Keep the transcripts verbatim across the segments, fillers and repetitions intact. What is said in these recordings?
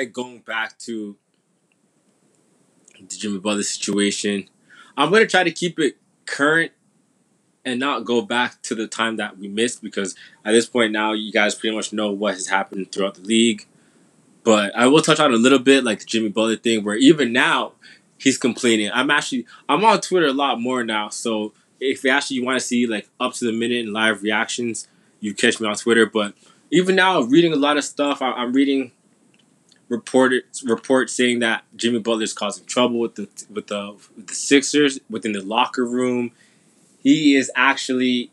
why, going back to the Jimmy Butler situation, I'm going to try to keep it current and not go back to the time that we missed, because at this point now, you guys pretty much know what has happened throughout the league. But I will touch on a little bit, like the Jimmy Butler thing, where even now, he's complaining. I'm actually, I'm on Twitter a lot more now, so if you actually want to see, like, up-to-the-minute and live reactions, you catch me on Twitter. But even now, reading a lot of stuff, I, I'm reading reports reports saying that Jimmy Butler is causing trouble with the with the with the Sixers within the locker room. He is actually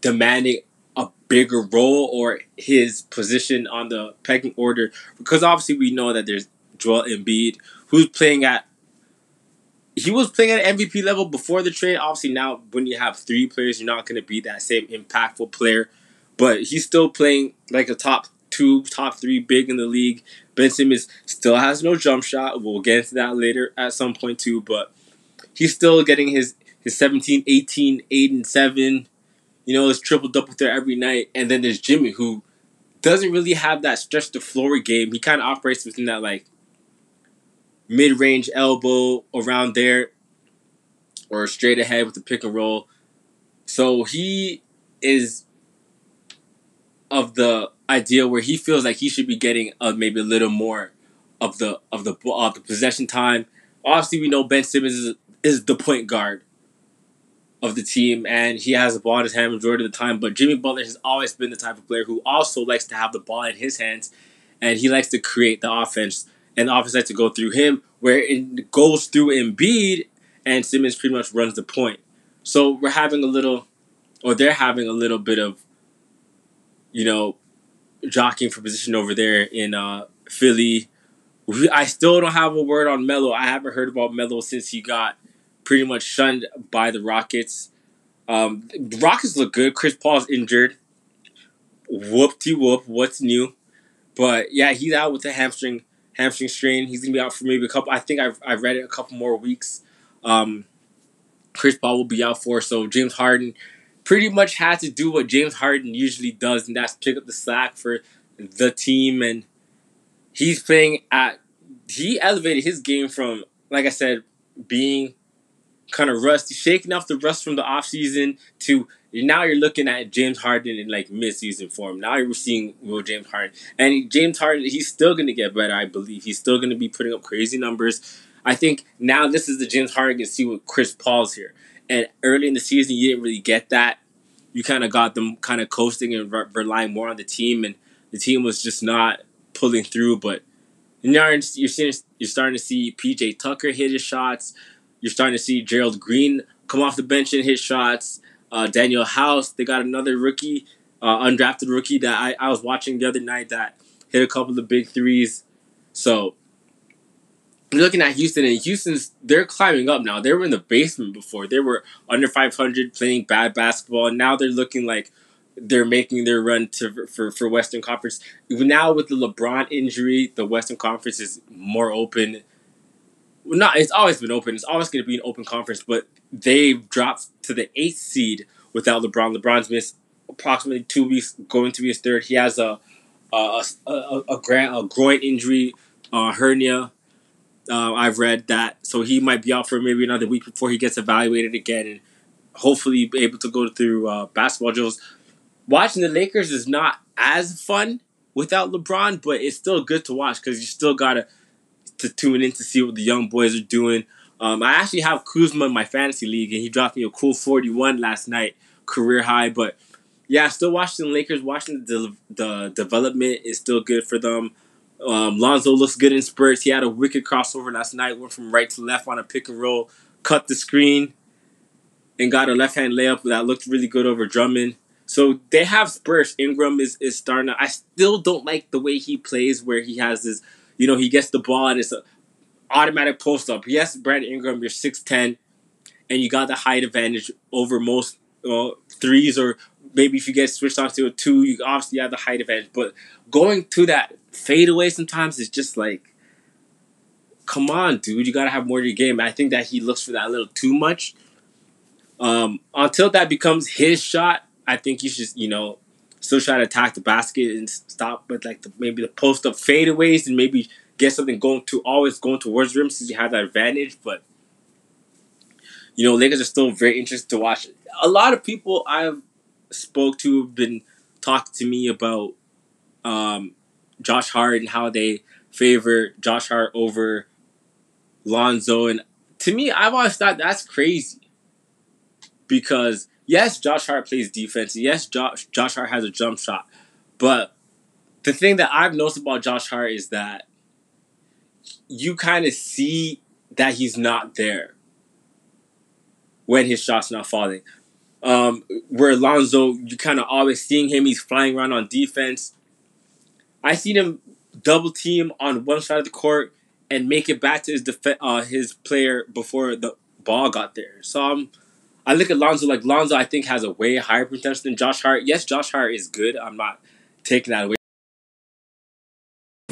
demanding a bigger role or his position on the pecking order, because obviously we know that there's Joel Embiid, who's playing at he was playing at M V P level before the trade. Obviously now when you have three players, you're not going to be that same impactful player, but he's still playing like a top two, top three big in the league. Ben Simmons still has no jump shot. We'll get into that later at some point too, but he's still getting his, his seventeen, eighteen, eight, and seven. You know, his triple-double there every night. And then there's Jimmy, who doesn't really have that stretch-the-floor game. He kind of operates within that, like, mid-range elbow around there or straight ahead with the pick-and-roll. So he is of the idea where he feels like he should be getting uh, maybe a little more of the of the of the possession time. Obviously, we know Ben Simmons is, is the point guard of the team, and he has the ball in his hand majority of the time. But Jimmy Butler has always been the type of player who also likes to have the ball in his hands, and he likes to create the offense, and the offense likes to go through him, where it goes through Embiid, and Simmons pretty much runs the point. So we're having a little, or they're having a little bit of, you know, jockeying for position over there in uh, Philly. I still don't have a word on Melo. I haven't heard about Melo since he got pretty much shunned by the Rockets. Um, the Rockets look good. Chris Paul's injured. Whoop-de-whoop. What's new? But, yeah, he's out with a hamstring hamstring strain. He's going to be out for maybe a couple. I think I've, I've read it a couple more weeks. Um, Chris Paul will be out for. So, James Harden pretty much had to do what James Harden usually does, and that's pick up the slack for the team. And he's playing at – he elevated his game from, like I said, being kind of rusty, shaking off the rust from the offseason to now you're looking at James Harden in, like, midseason form. Now you're seeing real James Harden. And James Harden, he's still going to get better, I believe. He's still going to be putting up crazy numbers. I think now this is the James Harden you can see with Chris Paul's here. And early in the season, you didn't really get that. You kind of got them kind of coasting and re- relying more on the team, and the team was just not pulling through. But now you're seeing, you're starting to see P J. Tucker hit his shots. You're starting to see Gerald Green come off the bench and hit shots. Uh, Daniel House, they got another rookie, uh, undrafted rookie that I, I was watching the other night that hit a couple of big threes. So you're looking at Houston, and Houston's, they're climbing up now. They were in the basement before. They were under five hundred playing bad basketball, and now they're looking like they're making their run to for, for Western Conference. Now with the LeBron injury, the Western Conference is more open. Well, not, it's always been open. It's always going to be an open conference, but they've dropped to the eighth seed without LeBron. LeBron's missed approximately two weeks, going to be his third. He has a a a, a, a groin injury, uh, hernia. Uh, I've read that. So he might be out for maybe another week before he gets evaluated again and hopefully be able to go through uh, basketball drills. Watching the Lakers is not as fun without LeBron, but it's still good to watch because you still got to to tune in to see what the young boys are doing. Um, I actually have Kuzma in my fantasy league, and he dropped me a cool forty-one last night, career high. But, yeah, still watching the Lakers. Watching the, the development is still good for them. Um, Lonzo looks good in spurts. He had a wicked crossover last night. Went from right to left on a pick and roll, cut the screen, and got a left-hand layup that looked really good over Drummond. So they have spurts. Ingram is, is starting to, I still don't like the way he plays where he has this, you know, he gets the ball and it's an automatic post-up. Yes, Brandon Ingram, you're six ten, and you got the height advantage over most uh, threes, or maybe if you get switched on to a two, you obviously have the height advantage. But going to that fadeaway sometimes is just like, come on, dude. You got to have more to your game. I think that he looks for that a little too much. Um, until that becomes his shot, I think you should, you know, still try to attack the basket and stop, but like the, maybe the post-up fadeaways and maybe get something going to always going towards the rim since you have that advantage. But, you know, Lakers are still very interesting to watch. A lot of people I've spoke to have been talking to me about um, Josh Hart and how they favor Josh Hart over Lonzo. And to me, I've always thought that's crazy because, yes, Josh Hart plays defense. Yes, Josh, Josh Hart has a jump shot. But the thing that I've noticed about Josh Hart is that you kind of see that he's not there when his shot's not falling. Um, where Lonzo, you kind of always seeing him. He's flying around on defense. I seen him double team on one side of the court and make it back to his def- uh, his player before the ball got there. So I'm... I look at Lonzo, like Lonzo I think has a way higher potential than Josh Hart. Yes, Josh Hart is good. I'm not taking that away.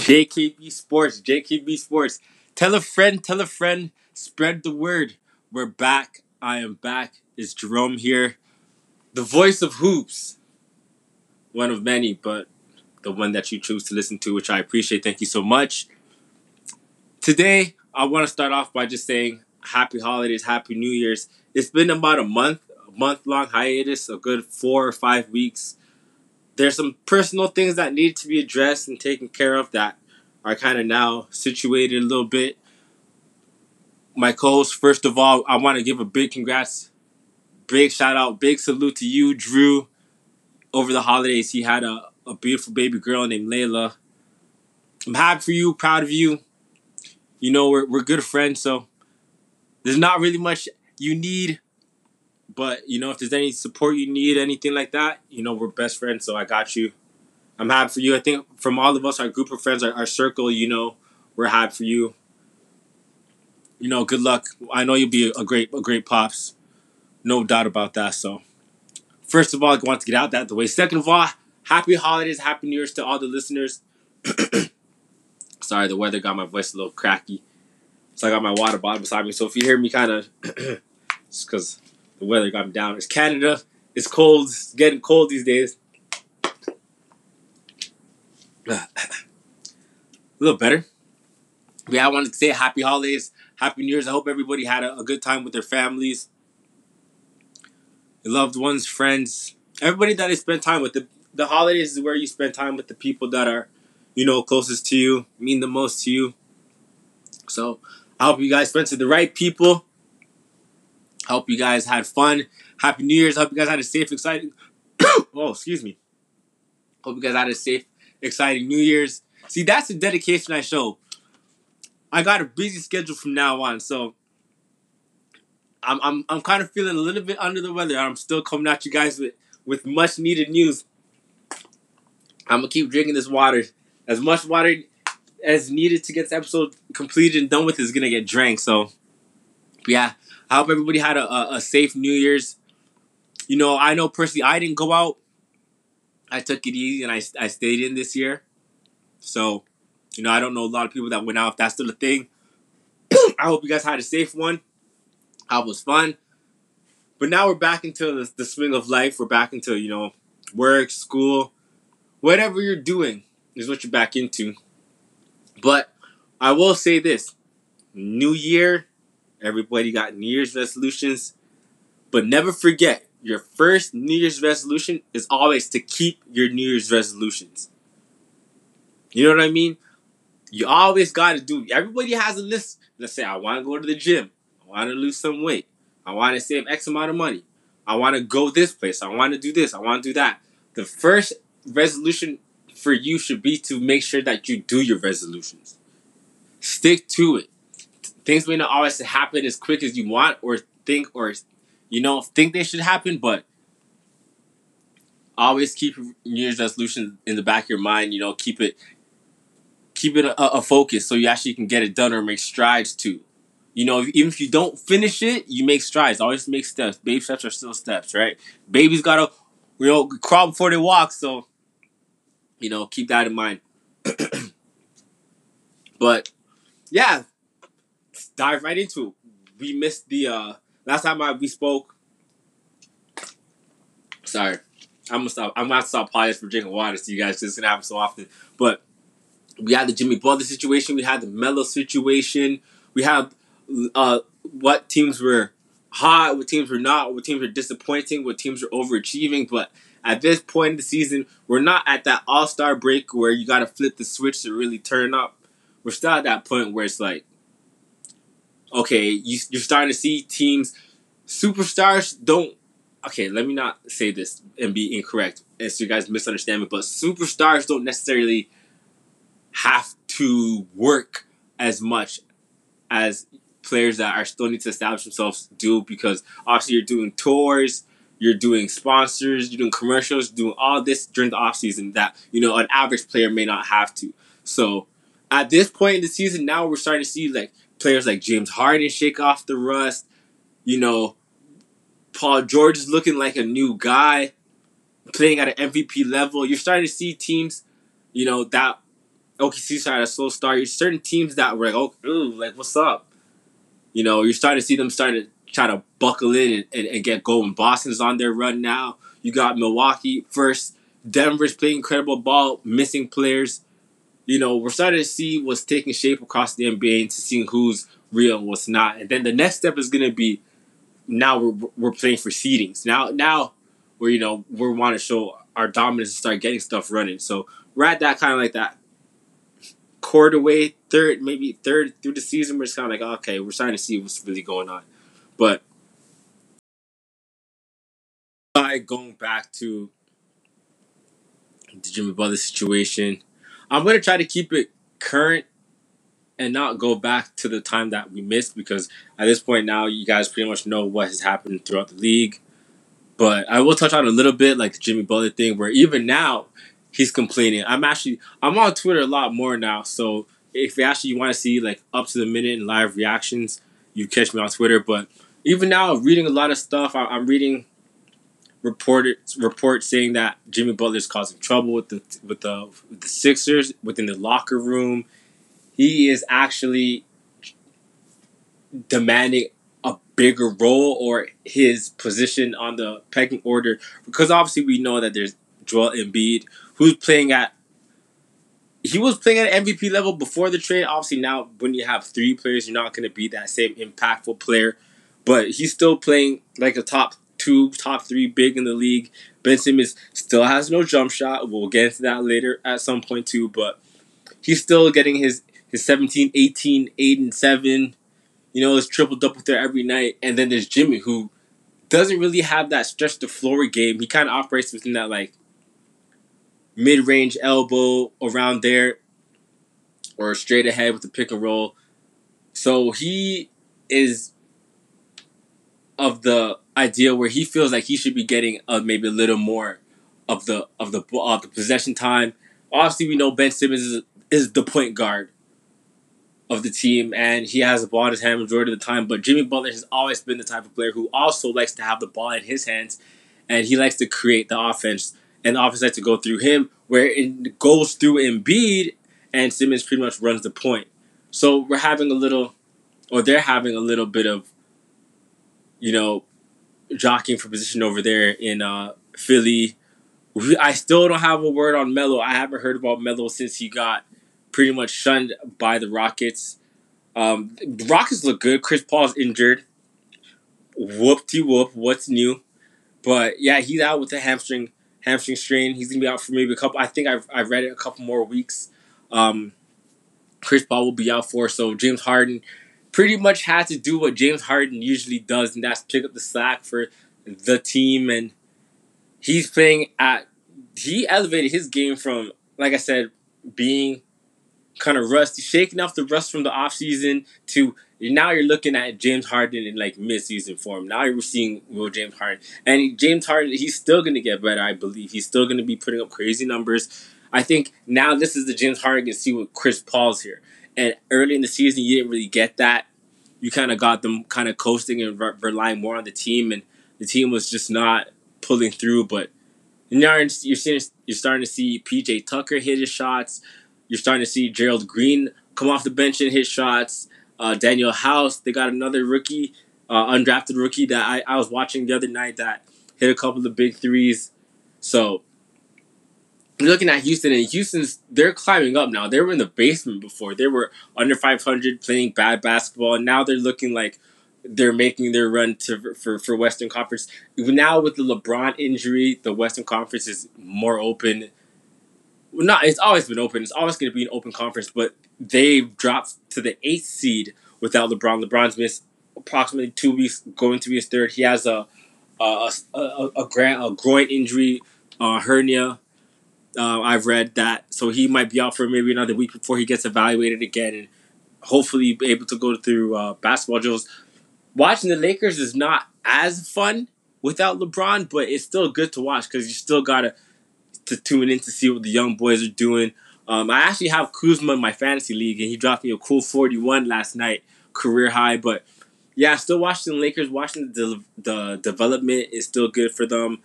J K B Sports, J K B Sports. Tell a friend, tell a friend, spread the word. We're back. I am back. It's Jerome here. The voice of hoops. One of many, but the one that you choose to listen to, which I appreciate. Thank you so much. Today, I want to start off by just saying happy holidays, happy New Year's. It's been about a month, a month-long hiatus, a good four or five weeks. There's some personal things that need to be addressed and taken care of that are kind of now situated a little bit. My co-host, first of all, I want to give a big congrats, big shout-out, big salute to you, Drew. Over the holidays, he had a, a beautiful baby girl named Layla. I'm happy for you, proud of you. You know, we're we're good friends, so there's not really much you need, but you know, if there's any support you need, anything like that, you know, we're best friends, so I got you. I'm happy for you. I think from all of us, our group of friends, our, our circle, you know, we're happy for you. You know, good luck. I know you'll be a great, a great pops, no doubt about that. So, first of all, I want to get out that the way. Second of all, happy holidays, happy New Year's to all the listeners. Sorry, the weather got my voice a little cracky. So I got my water bottle beside me. So if you hear me kind of, it's because the weather got me down. It's Canada. It's cold. It's getting cold these days. A little better. But yeah, I wanted to say happy holidays, happy New Year's. I hope everybody had a, a good time with their families, their loved ones, friends, everybody that they spend time with. The, the holidays is where you spend time with the people that are, you know, closest to you, mean the most to you. So I hope you guys spent to the right people. I hope you guys had fun. Happy New Year's. I hope you guys had a safe, exciting... oh, excuse me. Hope you guys had a safe, exciting New Year's. See, that's the dedication I show. I got a busy schedule from now on, so I'm I'm I'm kind of feeling a little bit under the weather. I'm still coming at you guys with, with much-needed news. I'm going to keep drinking this water. As much water as needed to get this episode completed and done with is going to get drank. So, yeah. I hope everybody had a, a, a safe New Year's. You know, I know personally I didn't go out. I took it easy and I, I stayed in this year. So, you know, I don't know a lot of people that went out. If that's still a thing. I hope you guys had a safe one. I was fun. But now we're back into the, the swing of life. We're back into, you know, work, school. Whatever you're doing is what you're back into. But I will say this, New Year, everybody got New Year's resolutions, but never forget, your first New Year's resolution is always to keep your New Year's resolutions. You know what I mean? You always got to do, everybody has a list. Let's say I want to go to the gym, I want to lose some weight, I want to save X amount of money, I want to go this place, I want to do this, I want to do that. The first resolution for you should be to make sure that you do your resolutions. Stick to it. Things may not always happen as quick as you want or think or, you know, think they should happen, but always keep your New Year's resolution in the back of your mind. You know, keep it, keep it a, a focus so you actually can get it done or make strides to. You know, even if you don't finish it, you make strides. Always make steps. Baby steps are still steps, right? Babies gotta, you know, crawl before they walk, so... You know, keep that in mind. But, yeah, let's dive right into it. We missed the, uh, last time I, we spoke. Sorry. I'm gonna stop. I'm gonna have to stop apologizing for drinking water to you guys because it's gonna happen so often. But we had the Jimmy Butler situation. We had the Melo situation. We had uh, what teams were hot, what teams were not, what teams were disappointing, what teams were overachieving. But at this point in the season, we're not at that all-star break where you gotta flip the switch to really turn up. We're still at that point where it's like, okay, you, you're starting to see teams. Superstars don't. Okay, let me not say this and be incorrect, and so you guys misunderstand me, but superstars don't necessarily have to work as much as players that are still need to establish themselves do, because obviously you're doing tours, you're doing sponsors, you're doing commercials, doing all this during the offseason that, you know, an average player may not have to. So at this point in the season, now we're starting to see like players like James Harden shake off the rust, you know, Paul George is looking like a new guy, playing at an M V P level. You're starting to see teams, you know, that O K C started a slow start. You're certain teams that were like, oh, ooh, like, what's up? You know, you're starting to see them start to try to buckle in and, and, and get going. Boston's on their run now. You got Milwaukee first. Denver's playing incredible ball, missing players. You know, we're starting to see what's taking shape across the N B A and to seeing who's real and what's not. And then the next step is going to be, now we're we're playing for seedings. Now now we're you know we're wanting to show our dominance and start getting stuff running. So we're at that kind of like that quarter way, third maybe third through the season. We're just kind of like, okay, we're starting to see what's really going on. But by going back to the Jimmy Butler situation, I'm gonna try to keep it current and not go back to the time that we missed, because at this point now you guys pretty much know what has happened throughout the league. But I will touch on a little bit like the Jimmy Butler thing, where even now he's complaining. I'm actually I'm on Twitter a lot more now, so if you actually want to see like up to the minute and live reactions, you catch me on Twitter. But even now, I'm reading a lot of stuff. I, I'm reading reports reports saying that Jimmy Butler is causing trouble with the with the with the Sixers within the locker room. He is actually demanding a bigger role or his position on the pecking order, because obviously we know that there's Joel Embiid, who's playing at he was playing at an M V P level before the trade. Obviously now when you have three players, you're not going to be that same impactful player, but he's still playing like a top two, top three big in the league. Ben Simmons still has no jump shot. We'll get into that later at some point too, but he's still getting his His seventeen, eighteen, eight, and seven, you know, it's triple-double there every night. And then there's Jimmy, who doesn't really have that stretch-the-floor game. He kind of operates within that, like, mid-range elbow around there or straight ahead with the pick-and-roll. So he is of the idea where he feels like he should be getting uh, maybe a little more of the, of the, of the possession time. Obviously, we know Ben Simmons is, is the point guard of the team, and he has the ball in his hand majority of the time, but Jimmy Butler has always been the type of player who also likes to have the ball in his hands, and he likes to create the offense, and the offense likes to go through him, where it goes through Embiid, and Simmons pretty much runs the point. So we're having a little, or they're having a little bit of, you know, jockeying for position over there in uh, Philly. I still don't have a word on Melo. I haven't heard about Melo since he got pretty much shunned by the Rockets. Um, the Rockets look good. Chris Paul's injured. Whoop-de-whoop. What's new? But yeah, he's out with a hamstring hamstring strain. He's gonna be out for maybe a couple. I think I've I've read it a couple more weeks. Um, Chris Paul will be out for. So James Harden pretty much had to do what James Harden usually does, and that's pick up the slack for the team. And he's playing at. He elevated his game from, like I said, being kind of rusty, shaking off the rust from the offseason to now you're looking at James Harden in like mid-season form. Now you're seeing real James Harden. And James Harden, he's still going to get better, I believe. He's still going to be putting up crazy numbers. I think now this is the James Harden you can see with Chris Paul's here. And early in the season, you didn't really get that. You kind of got them kind of coasting and re- relying more on the team, and the team was just not pulling through. But now you're, seeing, you're starting to see P J. Tucker hit his shots. You're starting to see Gerald Green come off the bench and hit shots. Uh, Daniel House, they got another rookie, uh, undrafted rookie that I, I was watching the other night that hit a couple of big threes. So looking at Houston, and Houston's, they're climbing up now. They were in the basement before. They were under five hundred, playing bad basketball, and now they're looking like they're making their run to for, for Western Conference. Now with the LeBron injury, the Western Conference is more open. Not, it's always been open. It's always going to be an open conference, but they've dropped to the eighth seed without LeBron. LeBron's missed approximately two weeks, going to be his third. He has a a a, a, a groin injury, uh, hernia. Uh, I've read that. So he might be out for maybe another week before he gets evaluated again and hopefully be able to go through uh, basketball drills. Watching the Lakers is not as fun without LeBron, but it's still good to watch because you still got to to tune in to see what the young boys are doing. Um, I actually have Kuzma in my fantasy league, and he dropped me a cool forty-one last night, career high. But, yeah, still watching the Lakers, watching the, the development is still good for them.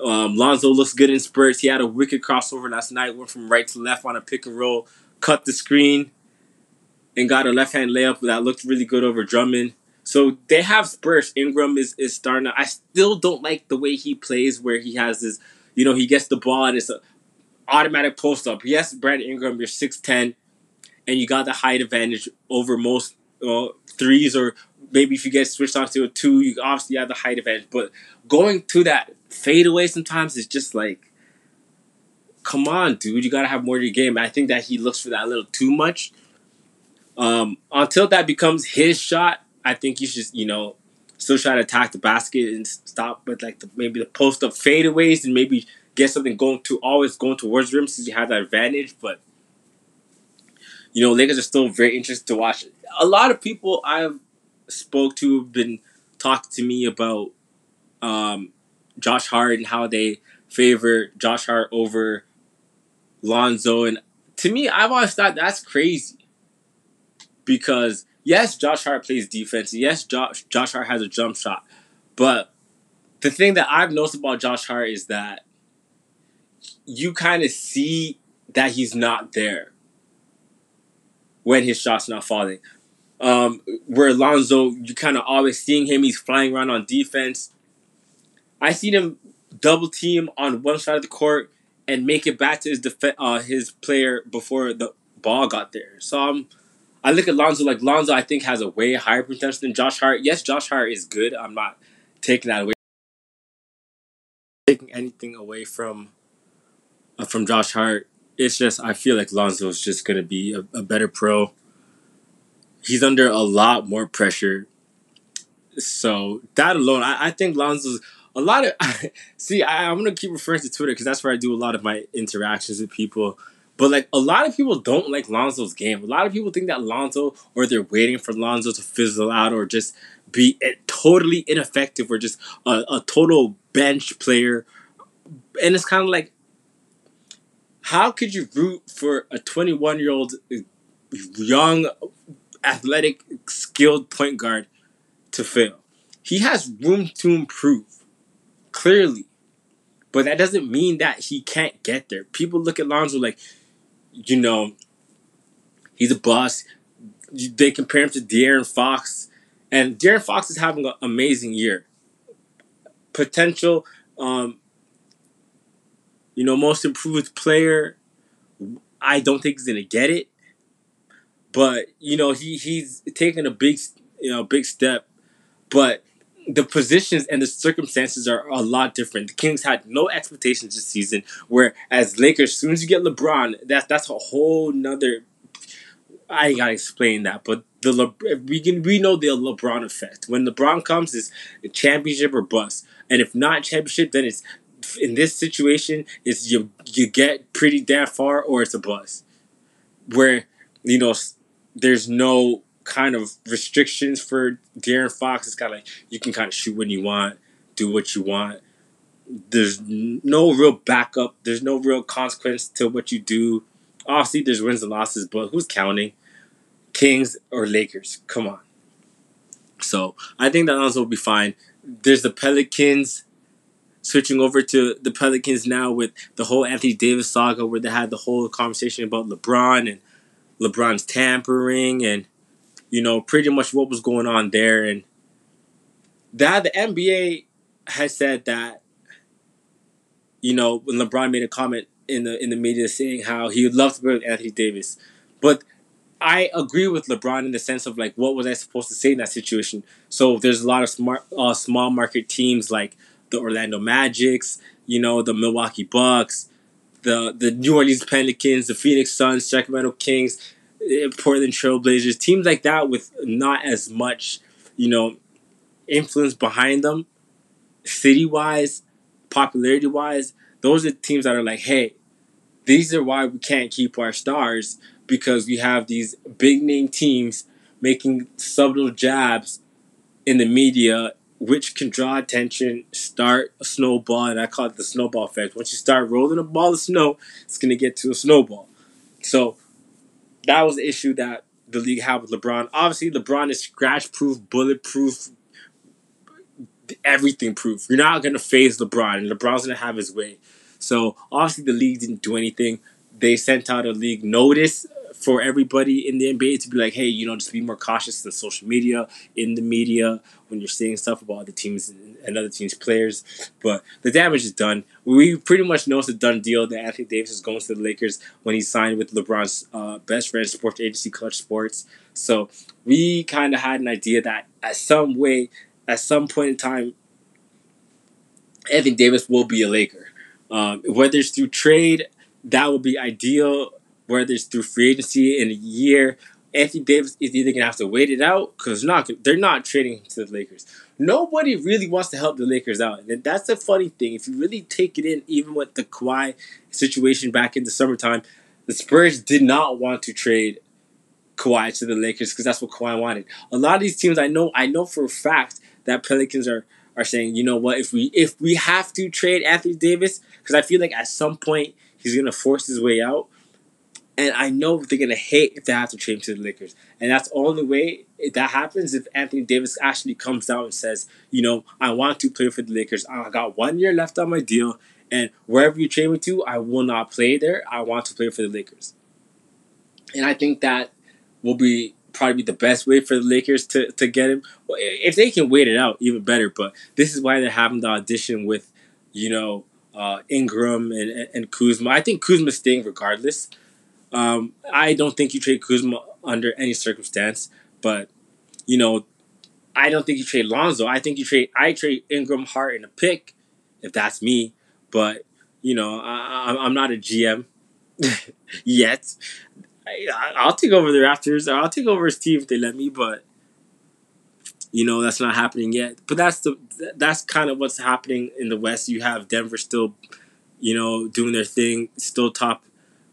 Um, Lonzo looks good in spurts. He had a wicked crossover last night, went from right to left on a pick and roll, cut the screen, and got a left-hand layup that looked really good over Drummond. So they have spurts. Ingram is, is starting to, I still don't like the way he plays where he has this, you know, he gets the ball and it's an automatic post-up. Yes, Brandon Ingram, you're six ten, and you got the height advantage over most uh, threes, or maybe if you get switched on to a two, you obviously have the height advantage. But going to that fadeaway sometimes is just like, come on, dude. You got to have more to your game. I think that he looks for that a little too much. Um, until that becomes his shot, I think you should, you know, still try to attack the basket and stop with like the, maybe the post-up fadeaways and maybe get something going to always going towards the rim since you have that advantage. But, you know, Lakers are still very interesting to watch. A lot of people I've spoke to have been talking to me about um, Josh Hart and how they favor Josh Hart over Lonzo. And to me, I've always thought that's crazy because, yes, Josh Hart plays defense. Yes, Josh, Josh Hart has a jump shot. But the thing that I've noticed about Josh Hart is that you kind of see that he's not there when his shot's not falling. Um, where Lonzo, you kind of always seeing him. He's flying around on defense. I seen him double team on one side of the court and make it back to his def- uh, his player before the ball got there. So I'm... Um, I look at Lonzo, like Lonzo I think has a way higher potential than Josh Hart. Yes, Josh Hart is good. I'm not taking that away. Taking anything away from uh, from Josh Hart. It's just I feel like Lonzo is just going to be a, a better pro. He's under a lot more pressure. So that alone, I, I think Lonzo's a lot of... see, I, I'm going to keep referring to Twitter because that's where I do a lot of my interactions with people. But, like, a lot of people don't like Lonzo's game. A lot of people think that Lonzo, or they're waiting for Lonzo to fizzle out or just be totally ineffective or just a, a total bench player. And it's kind of like, how could you root for a twenty-one-year-old young, athletic, skilled point guard to fail? He has room to improve, clearly. But that doesn't mean that he can't get there. People look at Lonzo like, you know, he's a bust. They compare him to De'Aaron Fox. And De'Aaron Fox is having an amazing year. Potential, um, you know, most improved player. I don't think he's going to get it. But, you know, he he's taking a big, you know, big step. But the positions and the circumstances are a lot different. The Kings had no expectations this season, whereas Lakers, as soon as you get LeBron, that, that's a whole nother... I ain't got to explain that, but the Le- we can we know the LeBron effect. When LeBron comes, it's a championship or bust. And if not championship, then it's... In this situation, it's you, you get pretty damn far or it's a bust. Where, you know, there's no... kind of restrictions for De'Aaron Fox. It's kind of like you can kind of shoot when you want, do what you want. There's no real backup. There's no real consequence to what you do. Obviously, there's wins and losses, but who's counting? Kings or Lakers? Come on. So I think that Lonzo will be fine. There's the Pelicans. Switching over to the Pelicans now with the whole Anthony Davis saga where they had the whole conversation about LeBron and LeBron's tampering and you know, pretty much what was going on there. And that the N B A has said that, you know, when LeBron made a comment in the in the media saying how he would love to play with Anthony Davis. But I agree with LeBron in the sense of, like, what was I supposed to say in that situation? So there's a lot of smart, uh, small market teams like the Orlando Magics, you know, the Milwaukee Bucks, the, the New Orleans Pelicans, the Phoenix Suns, Sacramento Kings, Portland Trail Blazers, teams like that with not as much, you know, influence behind them, city-wise, popularity-wise. Those are teams that are like, hey, these are why we can't keep our stars, because we have these big-name teams making subtle jabs in the media, which can draw attention, start a snowball, and I call it the snowball effect. Once you start rolling a ball of snow, it's going to get to a snowball. So that was the issue that the league had with LeBron. Obviously, LeBron is scratch-proof, bulletproof, everything-proof. You're not going to phase LeBron, and LeBron's going to have his way. So obviously, the league didn't do anything. They sent out a league notice for everybody in the N B A to be like, hey, you know, just be more cautious in social media, in the media, when you're saying stuff about other teams and other teams' players. But the damage is done. We pretty much know it's a done deal that Anthony Davis is going to the Lakers when he signed with LeBron's uh, best friend sports agency, Klutch Sports. So we kind of had an idea that at some way, at some point in time, Anthony Davis will be a Laker. Um, whether it's through trade, that would be ideal. Whether it's through free agency in a year, Anthony Davis is either going to have to wait it out because not they're not trading to the Lakers. Nobody really wants to help the Lakers out. And that's the funny thing. If you really take it in, even with the Kawhi situation back in the summertime, the Spurs did not want to trade Kawhi to the Lakers because that's what Kawhi wanted. A lot of these teams, I know I know for a fact that Pelicans are, are saying, you know what, if we, if we have to trade Anthony Davis, because I feel like at some point he's going to force his way out. And I know they're going to hate if they have to trade him to the Lakers. And that's the only way that happens if Anthony Davis actually comes out and says, you know, I want to play for the Lakers. I got one year left on my deal. And wherever you trade me to, I will not play there. I want to play for the Lakers. And I think that will be probably the best way for the Lakers to, to get him. If they can wait it out, even better. But this is why they're having the audition with, you know, uh, Ingram and, and Kuzma. I think Kuzma's staying regardless. Um, I don't think you trade Kuzma under any circumstance, but, you know, I don't think you trade Lonzo. I think you trade, I trade Ingram, Hart, and a pick, if that's me, but, you know, I, I'm not a G M yet. I, I'll take over the Raptors, or I'll take over his team if they let me, but, you know, that's not happening yet. But that's the, that's kind of what's happening in the West. You have Denver still, you know, doing their thing, still top.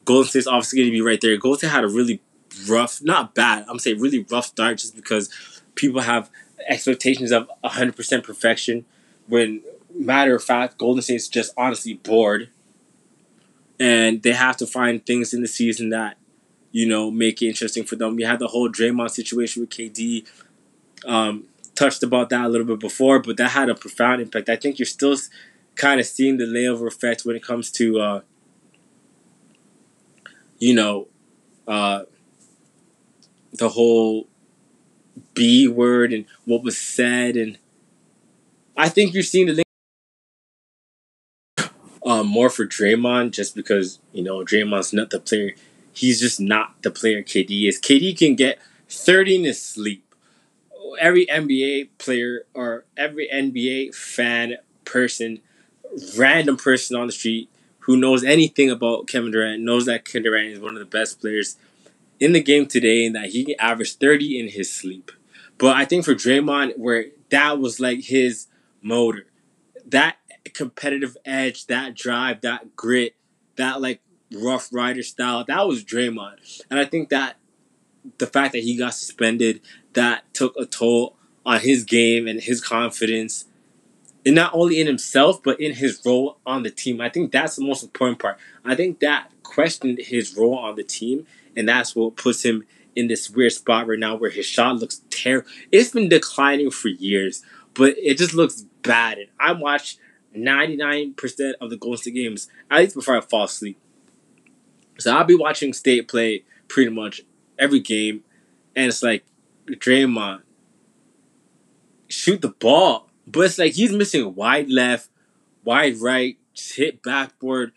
Golden State's obviously going to be right there. Golden State had a really rough, not bad, I'm saying really rough start just because people have expectations of one hundred percent perfection when, matter of fact, Golden State's just honestly bored. And they have to find things in the season that, you know, make it interesting for them. We had the whole Draymond situation with K D. Um, touched about that a little bit before, but that had a profound impact. I think you're still kind of seeing the layover effect when it comes to... Uh, You know, uh, the whole B word and what was said. And I think you're seeing the link uh, more for Draymond just because, you know, Draymond's not the player. He's just not the player K D is. K D can get thirty in his sleep. Every N B A player or every N B A fan person, random person on the street, who knows anything about Kevin Durant, knows that Kevin Durant is one of the best players in the game today and that he can average thirty in his sleep. But I think for Draymond, where that was like his motor, that competitive edge, that drive, that grit, that like rough rider style, that was Draymond. And I think that the fact that he got suspended, that took a toll on his game and his confidence. And not only in himself, but in his role on the team. I think that's the most important part. I think that questioned his role on the team, and that's what puts him in this weird spot right now where his shot looks terrible. It's been declining for years, but it just looks bad. And I watch ninety-nine percent of the Golden State games, at least before I fall asleep. So I'll be watching State play pretty much every game, and it's like, Draymond, shoot the ball. But it's like he's missing wide left, wide right, hit backboard,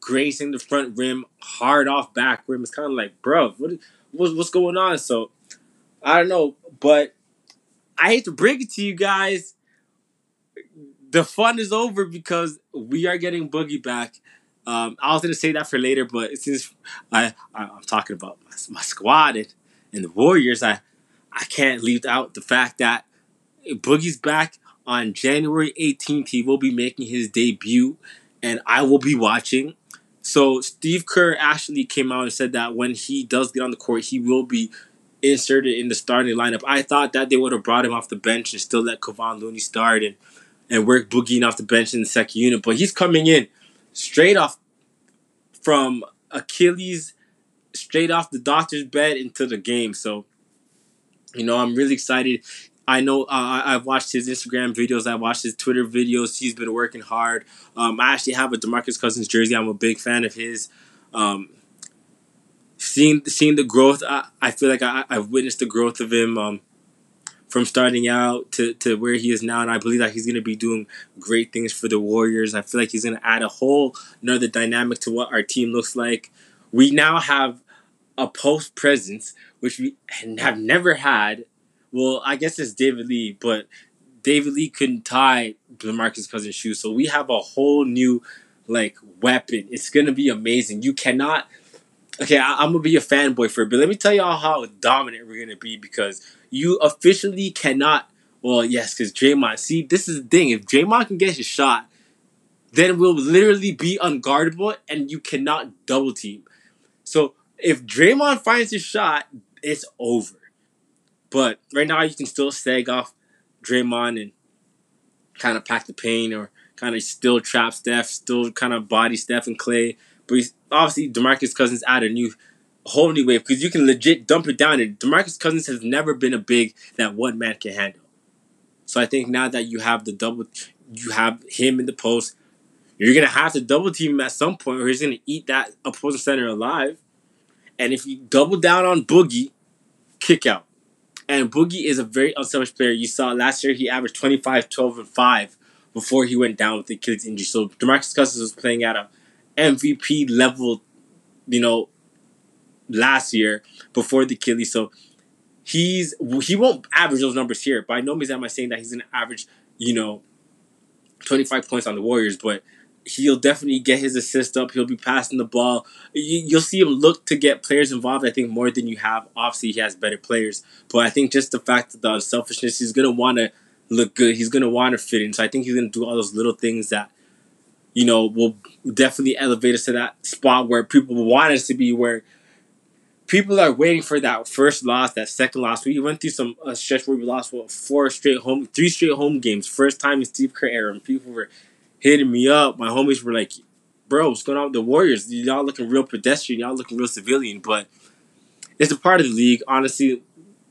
grazing the front rim, hard off back rim. It's kind of like, bro, what, what what's going on? So I don't know, but I hate to break it to you guys. The fun is over because we are getting Boogie back. Um, I was going to say that for later, but since I, I, I'm talking about my, my squad and, and the Warriors, I, I can't leave out the fact that Boogie's back on January eighteenth. He will be making his debut, and I will be watching. So Steve Kerr actually came out and said that when he does get on the court, he will be inserted in the starting lineup. I thought that they would have brought him off the bench and still let Kevon Looney start and, and work Boogie off the bench in the second unit. But he's coming in straight off from Achilles, straight off the doctor's bed into the game. So, you know, I'm really excited. I know uh, I've watched his Instagram videos. I watched his Twitter videos. He's been working hard. Um, I actually have a DeMarcus Cousins jersey. I'm a big fan of his. Um, seeing seeing the growth, I, I feel like I, I've witnessed the growth of him um, from starting out to, to where he is now. And I believe that he's going to be doing great things for the Warriors. I feel like he's going to add a whole another dynamic to what our team looks like. We now have a post presence, which we have never had. Well, I guess it's David Lee, but David Lee couldn't tie DeMarcus Cousins' shoes. So we have a whole new, like, weapon. It's going to be amazing. You cannot... Okay, I, I'm going to be a fanboy for it, but let me tell y'all how dominant we're going to be because you officially cannot... Well, yes, because Draymond... See, this is the thing. If Draymond can get his shot, then we'll literally be unguardable and you cannot double-team. So if Draymond finds his shot, it's over. But right now, you can still sag off Draymond and kind of pack the paint or kind of still trap Steph, still kind of body Steph and Clay. But obviously, DeMarcus Cousins added a new, whole new wave because you can legit dump it down. And DeMarcus Cousins has never been a big that one man can handle. So I think now that you have the double, you have him in the post, you're going to have to double team him at some point or he's going to eat that opposing center alive. And if you double down on Boogie, kick out. And Boogie is a very unselfish player. You saw last year he averaged twenty-five, twelve, and five before he went down with Achilles injury. So DeMarcus Cousins was playing at a M V P level, you know, last year before the Achilles. So he's he won't average those numbers here. By no means am I saying that he's going to average, you know, twenty-five points on the Warriors, but he'll definitely get his assist up. He'll be passing the ball. You'll see him look to get players involved, I think, more than you have. Obviously, he has better players. But I think just the fact that the unselfishness, he's going to want to look good. He's going to want to fit in. So I think he's going to do all those little things that, you know, will definitely elevate us to that spot where people want us to be, where people are waiting for that first loss, that second loss. We went through some a stretch where we lost what, four straight home, three straight home games. First time in Steve Kerr era, and people were hitting me up. My homies were like, bro, what's going on with the Warriors? Y'all looking real pedestrian. Y'all looking real civilian. But it's a part of the league. Honestly,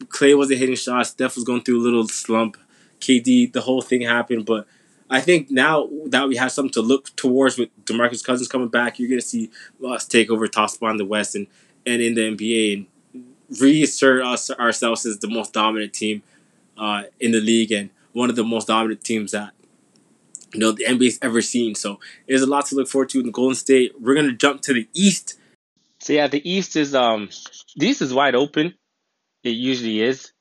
Clay wasn't hitting shots. Steph was going through a little slump. K D, the whole thing happened. But I think now that we have something to look towards with DeMarcus Cousins coming back, you're going to see us take over top spot in the West and, and in the N B A and reassert us, ourselves as the most dominant team uh, in the league and one of the most dominant teams that, you know, the N B A's ever seen. So there's a lot to look forward to in Golden State. We're gonna jump to the East. So yeah, the East is um, the East is wide open. It usually is.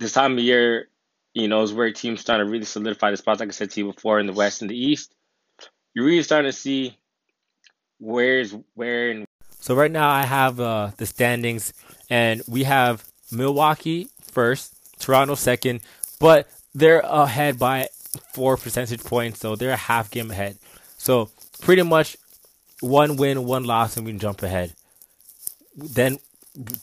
This time of year, you know, is where teams start to really solidify the spots. Like I said to you before, in the West and the East, you're really starting to see where's where. And so right now, I have uh, the standings, and we have Milwaukee first, Toronto second, but they're ahead by four percentage points, so they're a half game ahead. So pretty much one win, one loss, and we can jump ahead. Then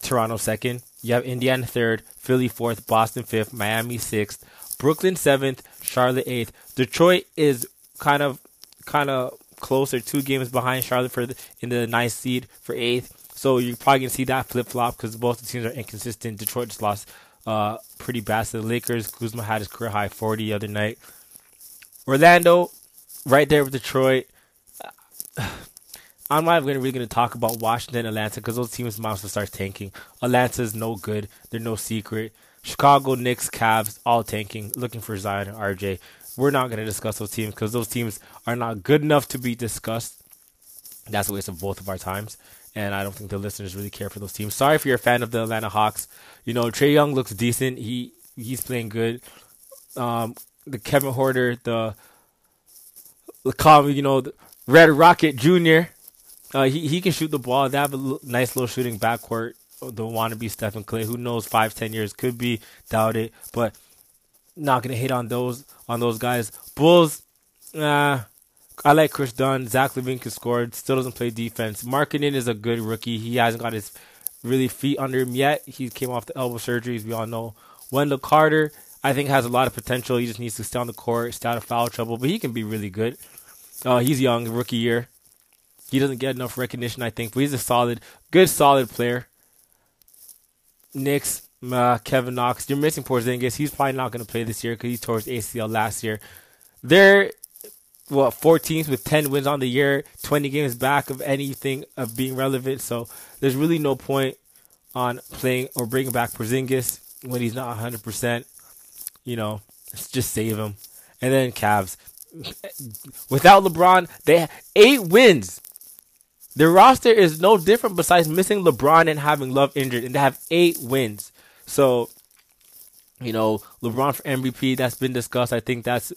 Toronto second. You have Indiana third, Philly fourth, Boston fifth, Miami sixth, Brooklyn seventh, Charlotte eighth. Detroit is kind of kind of closer, two games behind Charlotte for the, in the ninth seed for eighth. So you're probably gonna see that flip flop because both the teams are inconsistent. Detroit just lost uh pretty bad to the Lakers. Kuzma had his career high forty the other night. Orlando, right there with Detroit. I'm not even really going to talk about Washington and Atlanta because those teams might as well start tanking. Atlanta's no good. They're no secret. Chicago, Knicks, Cavs, all tanking, looking for Zion and R J. we're not going to discuss those teams because those teams are not good enough to be discussed. That's a waste of both of our times. And I don't think the listeners really care for those teams. Sorry if you're a fan of the Atlanta Hawks. You know, Trey Young looks decent. He he's playing good. Um, the Kevin Horder, the, the you know, the Red Rocket Junior Uh, he he can shoot the ball. They have a l- nice little shooting backcourt. The wannabe Steph and Clay. Who knows? Five, ten years could be doubted, but not gonna hit on those on those guys. Bulls. Uh, I like Chris Dunn. Zach Levine can score. Still doesn't play defense. Markkinen is a good rookie. He hasn't got his really feet under him yet. He came off the elbow surgeries. We all know. Wendell Carter, I think, has a lot of potential. He just needs to stay on the court, stay out of foul trouble. But he can be really good. Uh, he's young, rookie year. He doesn't get enough recognition, I think. But he's a solid, good, solid player. Knicks, uh, Kevin Knox. You're missing Porzingis. He's probably not going to play this year because he tore his A C L last year. They're, what, fourteenth with ten wins on the year, twenty games back of anything of being relevant. So there's really no point on playing or bringing back Porzingis when he's not one hundred percent. You know, just save him. And then Cavs. Without LeBron, they have eight wins. Their roster is no different besides missing LeBron and having Love injured, and they have eight wins. So, you know, LeBron for M V P, that's been discussed. I think that's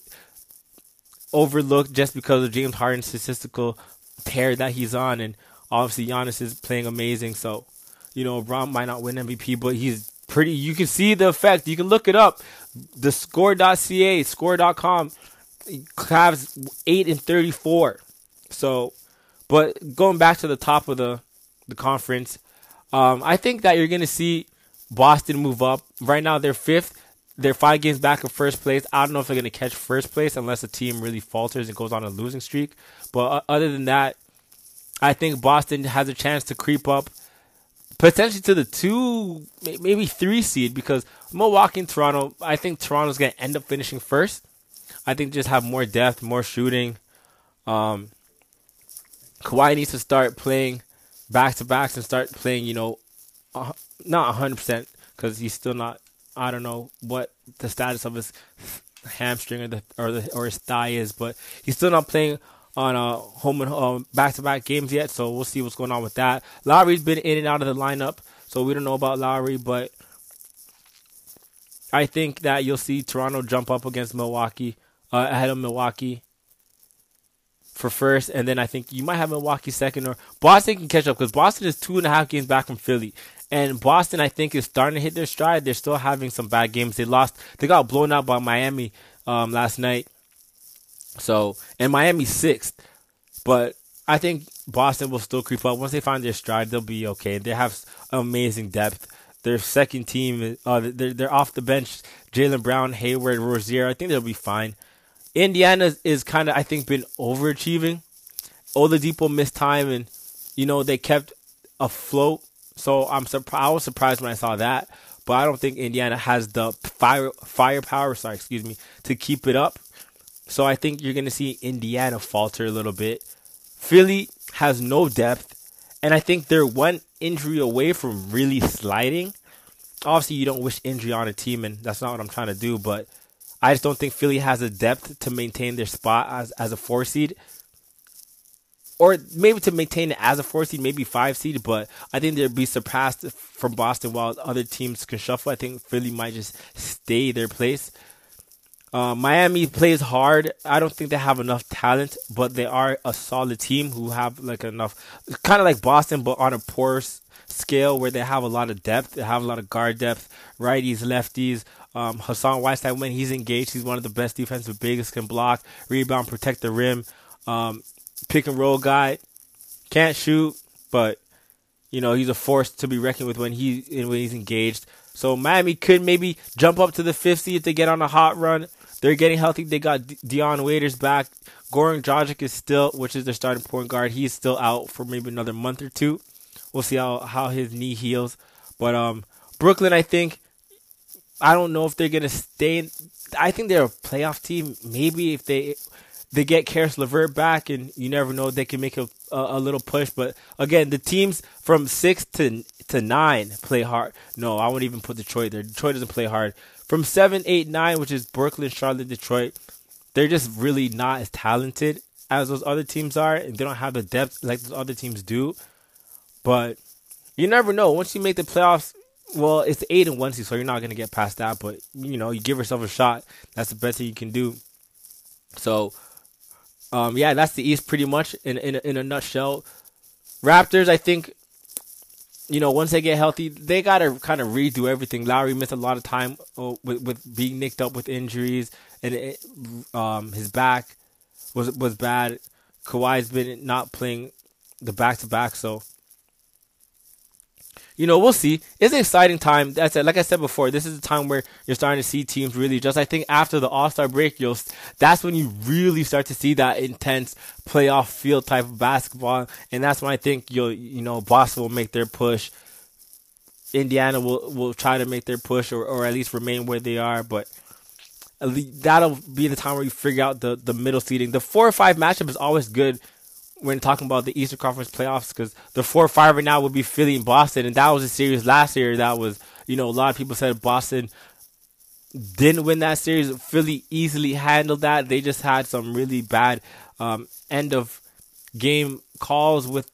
overlooked just because of James Harden's statistical tear that he's on, and obviously Giannis is playing amazing. So, you know, LeBron might not win M V P, but he's pretty. You can see the effect. You can look it up. The score dot c a, score dot com, Cavs eight and thirty-four. So, but going back to the top of the, the conference, um, I think that you're going to see Boston move up. Right now, they're fifth. They're five games back in first place. I don't know if they're going to catch first place unless the team really falters and goes on a losing streak. But uh, other than that, I think Boston has a chance to creep up potentially to the two, maybe three seed, because Milwaukee and Toronto, I think Toronto's going to end up finishing first. I think just have more depth, more shooting. Um, Kawhi needs to start playing back-to-backs and start playing, you know, uh, not one hundred percent because he's still not, I don't know what the status of his hamstring or the or, the, or his thigh is, but he's still not playing on uh, home and um, back-to-back games yet, so we'll see what's going on with that. Lowry's been in and out of the lineup, so we don't know about Lowry, but I think that you'll see Toronto jump up against Milwaukee, uh, ahead of Milwaukee for first, and then I think you might have Milwaukee second, or Boston can catch up because Boston is two and a half games back from Philly, and Boston I think is starting to hit their stride. They're still having some bad games. They lost, they got blown out by Miami um, last night. So, and Miami sixth, but I think Boston will still creep up. Once they find their stride, they'll be okay. They have amazing depth. Their second team, uh, they're they're off the bench. Jaylen Brown, Hayward, Rozier. I think they'll be fine. Indiana is, is kind of, I think, been overachieving. Oladipo missed time, and you know they kept afloat. So I'm surprised. I was surprised when I saw that, but I don't think Indiana has the fire firepower. Sorry, excuse me, to keep it up. So I think you're gonna see Indiana falter a little bit. Philly has no depth, and I think they're one injury away from really sliding. Obviously, you don't wish injury on a team, and that's not what I'm trying to do, but I just don't think Philly has the depth to maintain their spot as, as a four seed. Or maybe to maintain it as a four seed, maybe five seed, but I think they'll be surpassed from Boston while other teams can shuffle. I think Philly might just stay their place. Uh, Miami plays hard. I don't think they have enough talent, but they are a solid team who have like enough, kind of like Boston, but on a poor s- scale where they have a lot of depth. They have a lot of guard depth, righties, lefties. Um, Hassan Whiteside, when he's engaged, he's one of the best defensive bigs, can block, rebound, protect the rim, um, pick and roll guy. Can't shoot, but you know he's a force to be reckoned with when he when he's engaged. So Miami could maybe jump up to the fifth seed if they get on a hot run. They're getting healthy. They got De- Deion Waiters back. Goran Dragic is still, which is their starting point guard, he's still out for maybe another month or two. We'll see how, how his knee heals. But um, Brooklyn, I think, I don't know if they're going to stay. In, I think they're a playoff team. Maybe if they they get Karis LeVert back, and you never know, they can make a, a, a little push. But again, the teams from six to to nine play hard. No, I wouldn't even put Detroit there. Detroit doesn't play hard. From seven, eight, nine, which is Brooklyn, Charlotte, Detroit, they're just really not as talented as those other teams are, and they don't have the depth like those other teams do. But you never know. Once you make the playoffs, well, it's eight and one seed, so you're not going to get past that. But, you know, you give yourself a shot. That's the best thing you can do. So, um, yeah, that's the East pretty much in, in, in a nutshell. Raptors, I think, you know, once they get healthy, they got to kind of redo everything. Lowry missed a lot of time with, with being nicked up with injuries, and it, um, his back was was bad. Kawhi's been not playing the back-to-back, so, you know, we'll see. It's an exciting time. That's it. Like I said before, this is the time where you're starting to see teams really just, I think, after the All-Star break, you'll, that's when you really start to see that intense playoff field type of basketball. And that's when I think you'll, you know, Boston will make their push. Indiana will, will try to make their push, or, or at least remain where they are. But that'll be the time where you figure out the, the middle seeding. The four or five matchup is always good when talking about the Eastern Conference playoffs, because the four or five right now would be Philly and Boston, and that was a series last year that was, you know, a lot of people said Boston didn't win that series. Philly easily handled that. They just had some really bad um, end of game calls with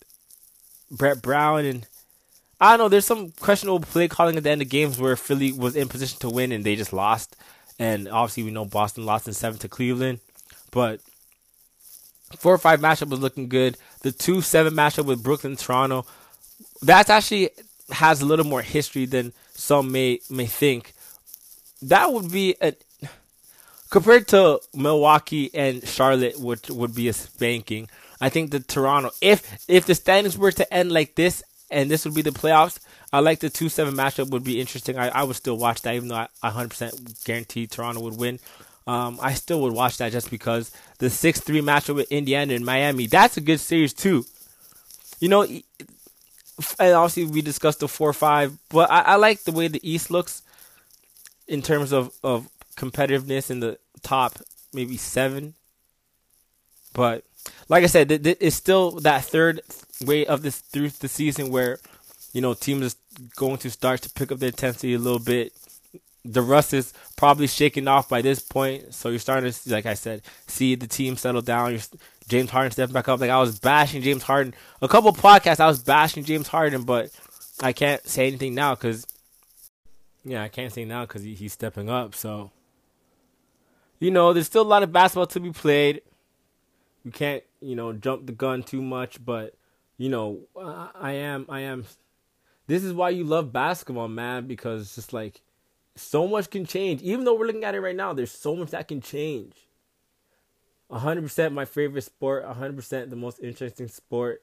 Brett Brown, and I don't know, there's some questionable play calling at the end of games where Philly was in position to win and they just lost. And obviously we know Boston lost in seven to Cleveland, but four or five matchup was looking good. The two seven matchup with Brooklyn Toronto, that actually has a little more history than some may may think. That would be a, compared to Milwaukee and Charlotte, which would be a spanking. I think the Toronto, if if the standings were to end like this, and this would be the playoffs, I like the two seven matchup would be interesting. I, I would still watch that, even though I one hundred percent guarantee Toronto would win. Um, I still would watch that just because the six three matchup with Indiana and Miami, that's a good series too. You know, and obviously we discussed the four five, but I, I like the way the East looks in terms of, of competitiveness in the top maybe seven. But like I said, th- th- it's still that third way of this through the season where, you know, teams are going to start to pick up their intensity a little bit. The rust is probably shaking off by this point, so you're starting to, like I said, see the team settle down. You're, James Harden stepping back up. Like, I was bashing James Harden. A couple podcasts, I was bashing James Harden, but I can't say anything now because, yeah, I can't say now because he, he's stepping up. So, you know, there's still a lot of basketball to be played. You can't, you know, jump the gun too much, but, you know, I, I am, I am. This is why you love basketball, man, because it's just like, so much can change. Even though we're looking at it right now, there's so much that can change. one hundred percent my favorite sport. one hundred percent the most interesting sport.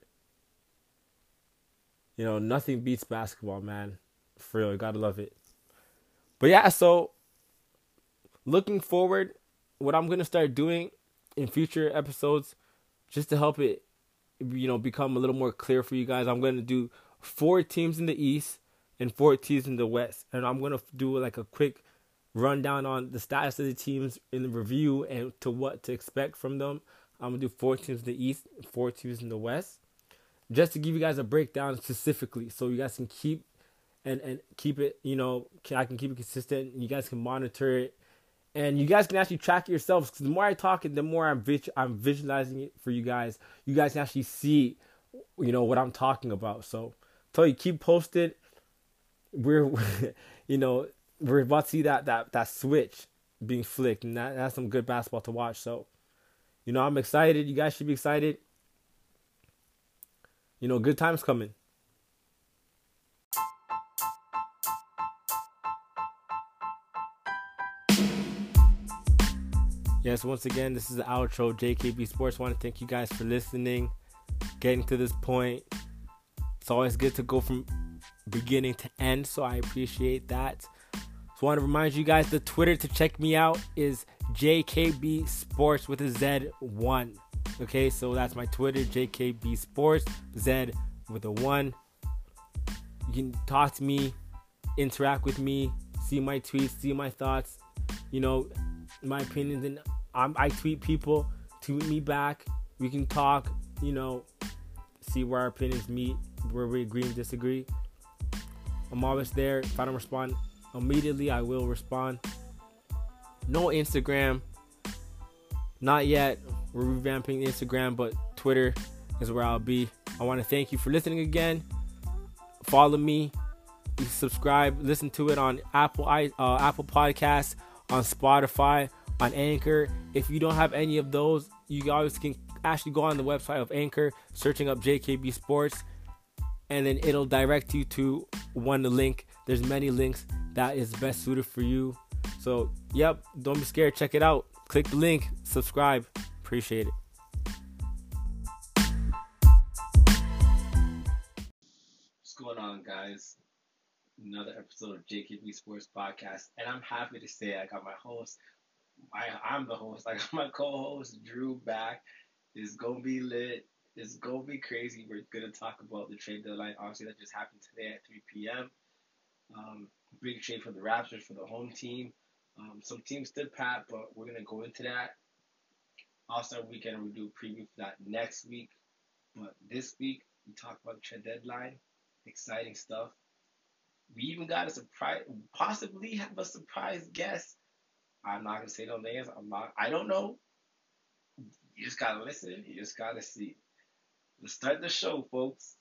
You know, nothing beats basketball, man. For real, you gotta love it. But yeah, so looking forward, what I'm gonna start doing in future episodes, just to help it, you know, become a little more clear for you guys, I'm gonna do four teams in the East and four teams in the West. And I'm going to do like a quick rundown on the status of the teams in the review and to what to expect from them. I'm going to do four teams in the East, four teams in the West, just to give you guys a breakdown specifically, so you guys can keep and, and keep it, you know, I can keep it consistent. And you guys can monitor it, and you guys can actually track it yourselves. Because the more I talk it, the more I'm, visual, I'm visualizing it for you guys. You guys can actually see, you know, what I'm talking about. So, tell you, keep posted. We're, you know, we're about to see that that, that switch being flicked, and that, that's some good basketball to watch. So, you know, I'm excited. You guys should be excited. You know, good times coming. Yes, once again, this is the outro. J K B Sports. I want to thank you guys for listening, getting to this point. It's always good to go from beginning to end, so I appreciate that. So I want to remind you guys, the Twitter to check me out is J K B Sports with a Z one. Okay, so that's my Twitter, J K B Sports, Z with a one. You can talk to me, interact with me, see my tweets, see my thoughts, you know, my opinions, and I'm, I tweet people, tweet me back. We can talk, you know, see where our opinions meet, where we agree and disagree. I'm always there. If I don't respond immediately, I will respond. No Instagram. Not yet. We're revamping Instagram, but Twitter is where I'll be. I want to thank you for listening again. Follow me. You can subscribe. Listen to it on Apple uh, Apple Podcasts, on Spotify, on Anchor. If you don't have any of those, you always can actually go on the website of Anchor, searching up J K B Sports, and then it'll direct you to one link. There's many links that is best suited for you. So, yep, don't be scared. Check it out. Click the link. Subscribe. Appreciate it. What's going on, guys? Another episode of J K B Sports Podcast, and I'm happy to say I got my host. I, I'm the host. I got my co-host Drew back. It's gonna be lit. It's gonna be crazy. We're gonna talk about the trade deadline. Obviously, that just happened today at three p.m. Um, big trade for the Raptors for the home team. Um, some teams stood pat, but we're gonna go into that. All-Star Weekend, we do a preview for that next week. But this week, we talk about the trade deadline. Exciting stuff. We even got a surprise. Possibly have a surprise guest. I'm not gonna say no names. I'm not. I don't know. You just gotta listen. You just gotta see. Let's start the show, folks.